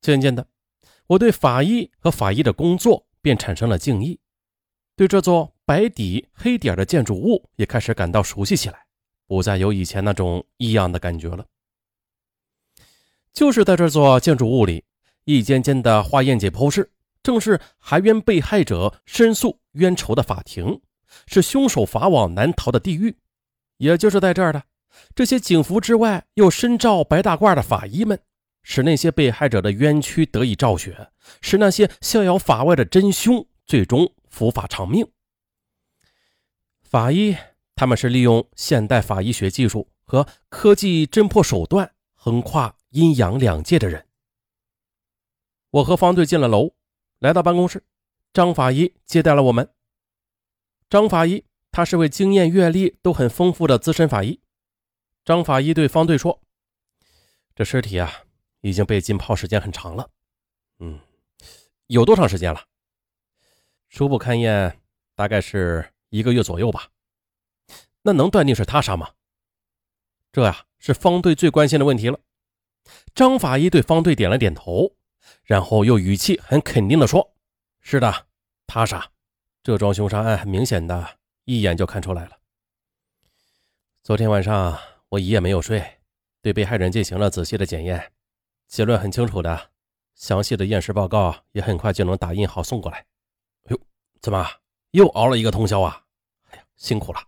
渐渐的，我对法医和法医的工作便产生了敬意，对这座白底黑点的建筑物也开始感到熟悉起来，不再有以前那种异样的感觉了。就是在这座建筑物里，一间间的化验解剖室，正是含冤被害者申诉冤仇的法庭，是凶手法网难逃的地狱。也就是在这儿的，这些警服之外又身罩白大褂的法医们，使那些被害者的冤屈得以昭雪，使那些逍遥法外的真凶最终伏法偿命。法医他们是利用现代法医学技术和科技侦破手段，横跨阴阳两界的人。我和方队进了楼，来到办公室，张法医接待了我们。张法医他是位经验阅历都很丰富的资深法医。张法医对方队说，这尸体啊已经被浸泡时间很长了。有多长时间了？初步勘验大概是1个月左右吧。那能断定是他杀吗？这呀是方队最关心的问题了。张法医对方队点了点头，然后又语气很肯定地说，是的，他杀。这桩凶杀案很明显的一眼就看出来了。昨天晚上我一夜没有睡，对被害人进行了仔细的检验，结论很清楚的，详细的验尸报告也很快就能打印好送过来。哟，怎么又熬了1个通宵啊？哎呀，辛苦了。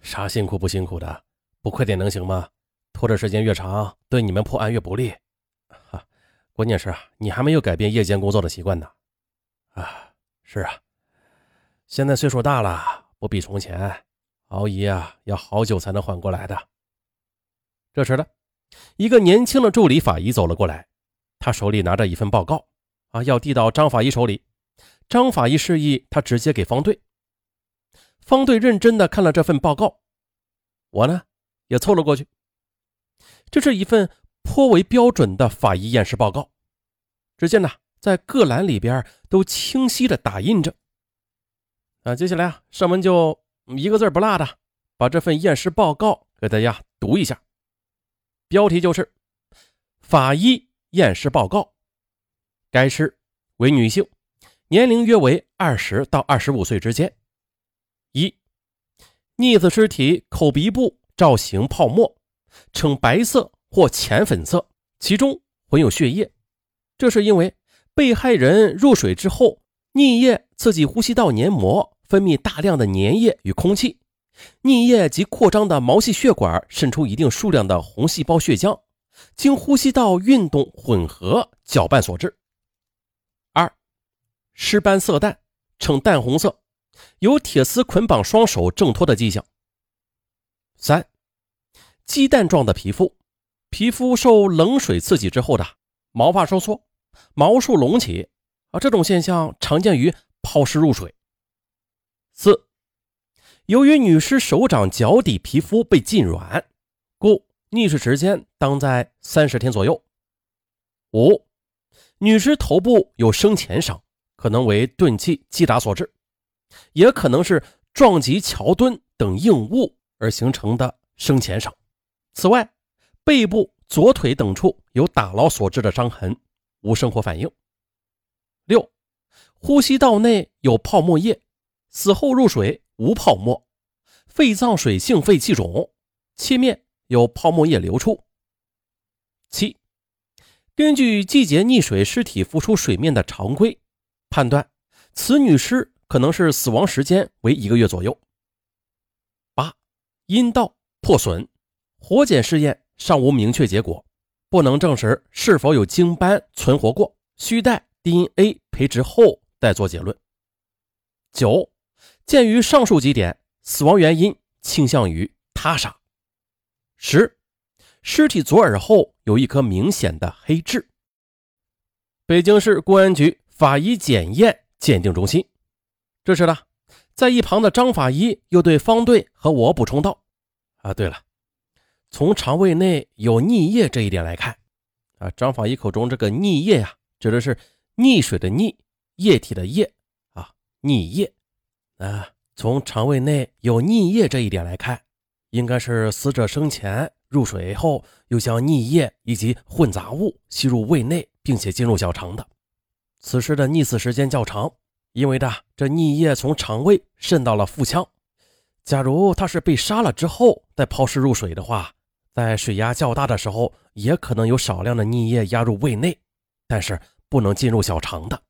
啥辛苦不辛苦的，不快点能行吗？拖着时间越长，对你们破案越不利。关键是你还没有改变夜间工作的习惯呢。是啊，现在岁数大了，不比从前，熬夜要好久才能缓过来的。这时的一个年轻的助理法医走了过来，他手里拿着一份报告要递到张法医手里。张法医示意他直接给方队。方队认真的看了这份报告，我呢也凑了过去。这是一份颇为标准的法医验尸报告，只见呢在各栏里边都清晰的打印着。接下来上文就一个字不落的把这份验尸报告给大家读一下。标题就是法医验尸报告，该尸为女性，年龄约为20到25岁之间。1. 溺死尸体口鼻部造型泡沫，呈白色或浅粉色，其中混有血液，这是因为被害人入水之后，溺液刺激呼吸道黏膜分泌大量的粘液与空气，溺液及扩张的毛细血管渗出一定数量的红细胞血浆，经呼吸道运动混合搅拌所致。2. 尸斑色淡，呈淡红色，有铁丝捆绑双手挣脱的迹象。3. 鸡蛋状的皮肤，皮肤受冷水刺激之后的毛发收缩，毛束隆起这种现象常见于抛尸入水。4. 由于女尸手掌脚底皮肤被浸软，故溺水时间当在30天左右。5. 女尸头部有生前伤，可能为钝器击打所致，也可能是撞击桥墩等硬物而形成的生前伤。此外，背部、左腿等处有打捞所致的伤痕，无生活反应。 6. 呼吸道内有泡沫液，死后入水无泡沫，肺脏水性肺气肿，切面有泡沫液流出。 7. 根据季节溺水尸体浮出水面的常规，判断此女尸可能是死亡时间为1个月左右。 8. 阴道破损，活检试验尚无明确结果，不能证实是否有精斑存活过，需待 DNA 培植后再做结论。 9. 鉴于上述几点，死亡原因倾向于他杀。 10. 尸体左耳后有一颗明显的黑痣。北京市公安局法医检验鉴定中心。这时呢，在一旁的张法医又对方队和我补充道：对了，从肠胃内有溺液这一点来看，张法医口中这个溺液指的是溺水的溺，液体的液溺液。从肠胃内有溺液这一点来看，应该是死者生前入水后又将溺液以及混杂物吸入胃内，并且进入小肠的。此时的溺死时间较长，因为呢，这溺液从肠胃渗到了腹腔。假如他是被杀了之后再抛尸入水的话，在水压较大的时候也可能有少量的溺液压入胃内，但是不能进入小肠的。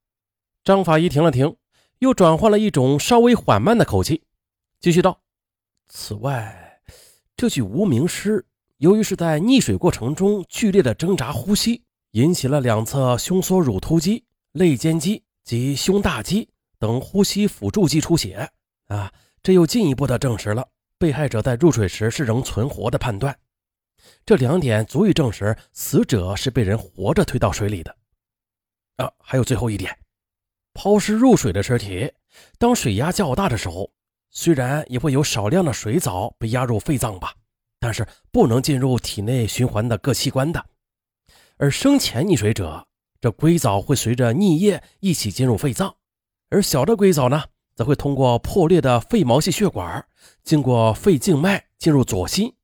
张法医停了停，又转换了一种稍微缓慢的口气，继续道：此外，这具无名尸由于是在溺水过程中剧烈的挣扎呼吸，引起了两侧胸锁乳突肌、肋间肌及胸大肌等呼吸辅助肌出血啊，这又进一步的证实了被害者在入水时是仍存活的判断。这两点足以证实死者是被人活着推到水里的。啊，还有最后一点，抛尸入水的尸体，当水压较大的时候，虽然也会有少量的水藻被压入肺脏吧，但是不能进入体内循环的各器官的。而生前溺水者，这硅藻会随着溺液一起进入肺脏，而小的硅藻呢，则会通过破裂的肺毛细血管，经过肺静脉进入左心，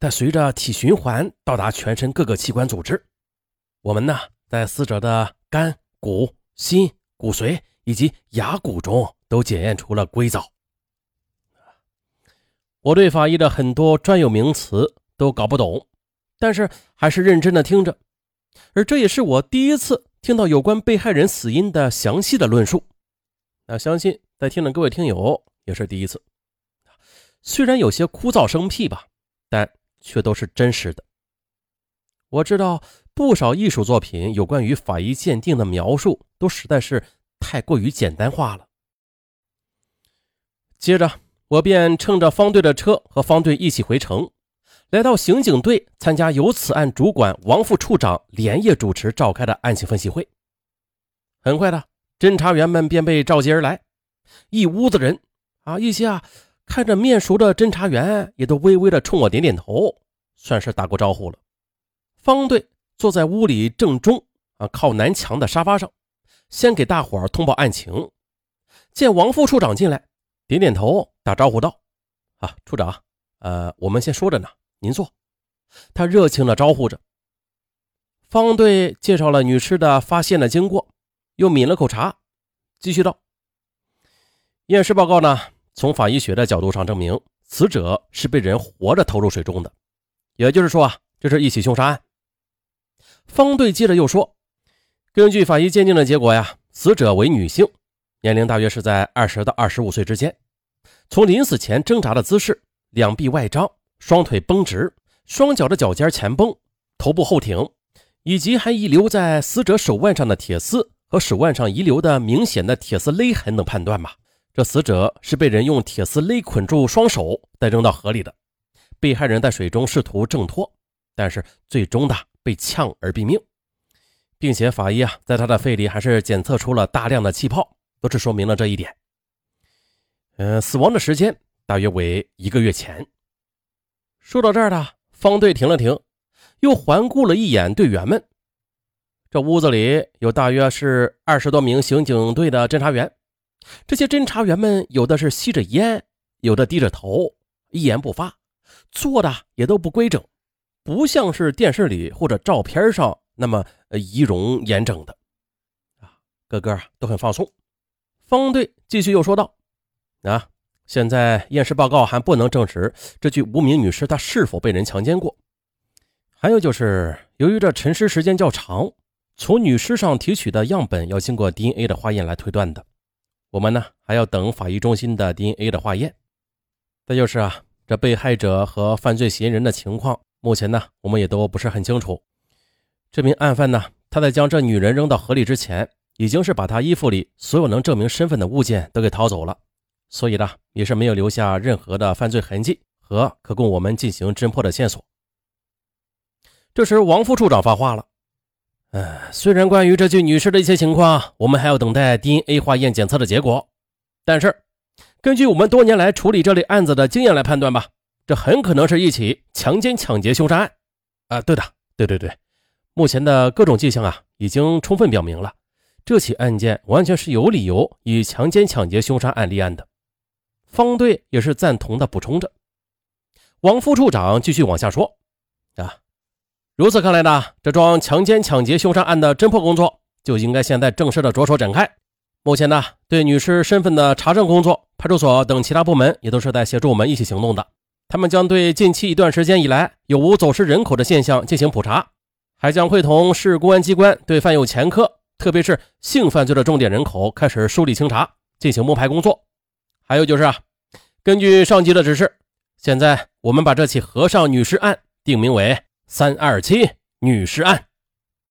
再随着体循环到达全身各个器官组织。我们呢，在死者的肝、骨、心、骨髓以及牙骨中都检验出了硅藻。我对法医的很多专有名词都搞不懂，但是还是认真的听着，而这也是我第一次听到有关被害人死因的详细的论述。那相信在听的各位听友也是第一次，虽然有些枯燥生僻吧，但却都是真实的。我知道不少艺术作品有关于法医鉴定的描述都实在是太过于简单化了。接着我便乘着方队的车和方队一起回城，来到刑警队参加由此案主管王副处长连夜主持召开的案情分析会。很快的，侦查员们便被召集而来，一屋子人啊，一些看着面熟的侦查员也都微微的冲我点点头，算是打过招呼了。方队坐在屋里正中靠南墙的沙发上，先给大伙儿通报案情。见王副处长进来，点点头打招呼道：处长，我们先说着呢，您坐。他热情的招呼着。方队介绍了女尸的发现的经过，又抿了口茶，继续道：验尸报告呢，从法医学的角度上证明死者是被人活着投入水中的，也就是说这是一起凶杀案。方队接着又说，根据法医鉴定的结果呀，死者为女性，年龄大约是在20到25岁之间，从临死前挣扎的姿势，两臂外张，双腿绷直，双脚的脚尖前绷，头部后挺，以及还遗留在死者手腕上的铁丝和手腕上遗留的明显的铁丝勒痕能判断吧，这死者是被人用铁丝勒捆住双手再扔到河里的。被害人在水中试图挣脱，但是最终的被呛而毙命，并且法医在他的肺里还是检测出了大量的气泡，都是说明了这一点。死亡的时间大约为1个月前。说到这儿呢，方队停了停，又环顾了一眼队员们。这屋子里有大约是20多名刑警队的侦查员，这些侦查员们有的是吸着烟，有的低着头，一言不发，坐的也都不规整，不像是电视里或者照片上那么仪容严整的个个都很放松。方队继续又说道：现在验尸报告还不能证实这具无名女尸她是否被人强奸过，还有就是由于这沉尸时间较长，从女尸上提取的样本要经过 DNA 的化验来推断的，我们呢还要等法医中心的 DNA 的化验。再就是这被害者和犯罪嫌疑人的情况，目前呢我们也都不是很清楚。这名案犯呢，他在将这女人扔到河里之前，已经是把她衣服里所有能证明身份的物件都给掏走了，所以呢也是没有留下任何的犯罪痕迹和可供我们进行侦破的线索。这时王副处长发话了：虽然关于这具女尸的一些情况，我们还要等待 DNA 化验检测的结果，但是根据我们多年来处理这类案子的经验来判断吧，这很可能是一起强奸抢劫凶杀案。对，目前的各种迹象已经充分表明了，这起案件完全是有理由以强奸抢劫凶杀案立案的。方队也是赞同的补充着。王副处长继续往下说：如此看来呢，这桩强奸抢劫凶杀案的侦破工作就应该现在正式的着手展开。目前呢，对女尸身份的查证工作，派出所等其他部门也都是在协助我们一起行动的。他们将对近期一段时间以来有无走失人口的现象进行普查，还将会同市公安机关对犯有前科，特别是性犯罪的重点人口开始梳理清查，进行摸排工作。还有就是根据上级的指示，现在我们把这起和尚女尸案定名为327女尸案。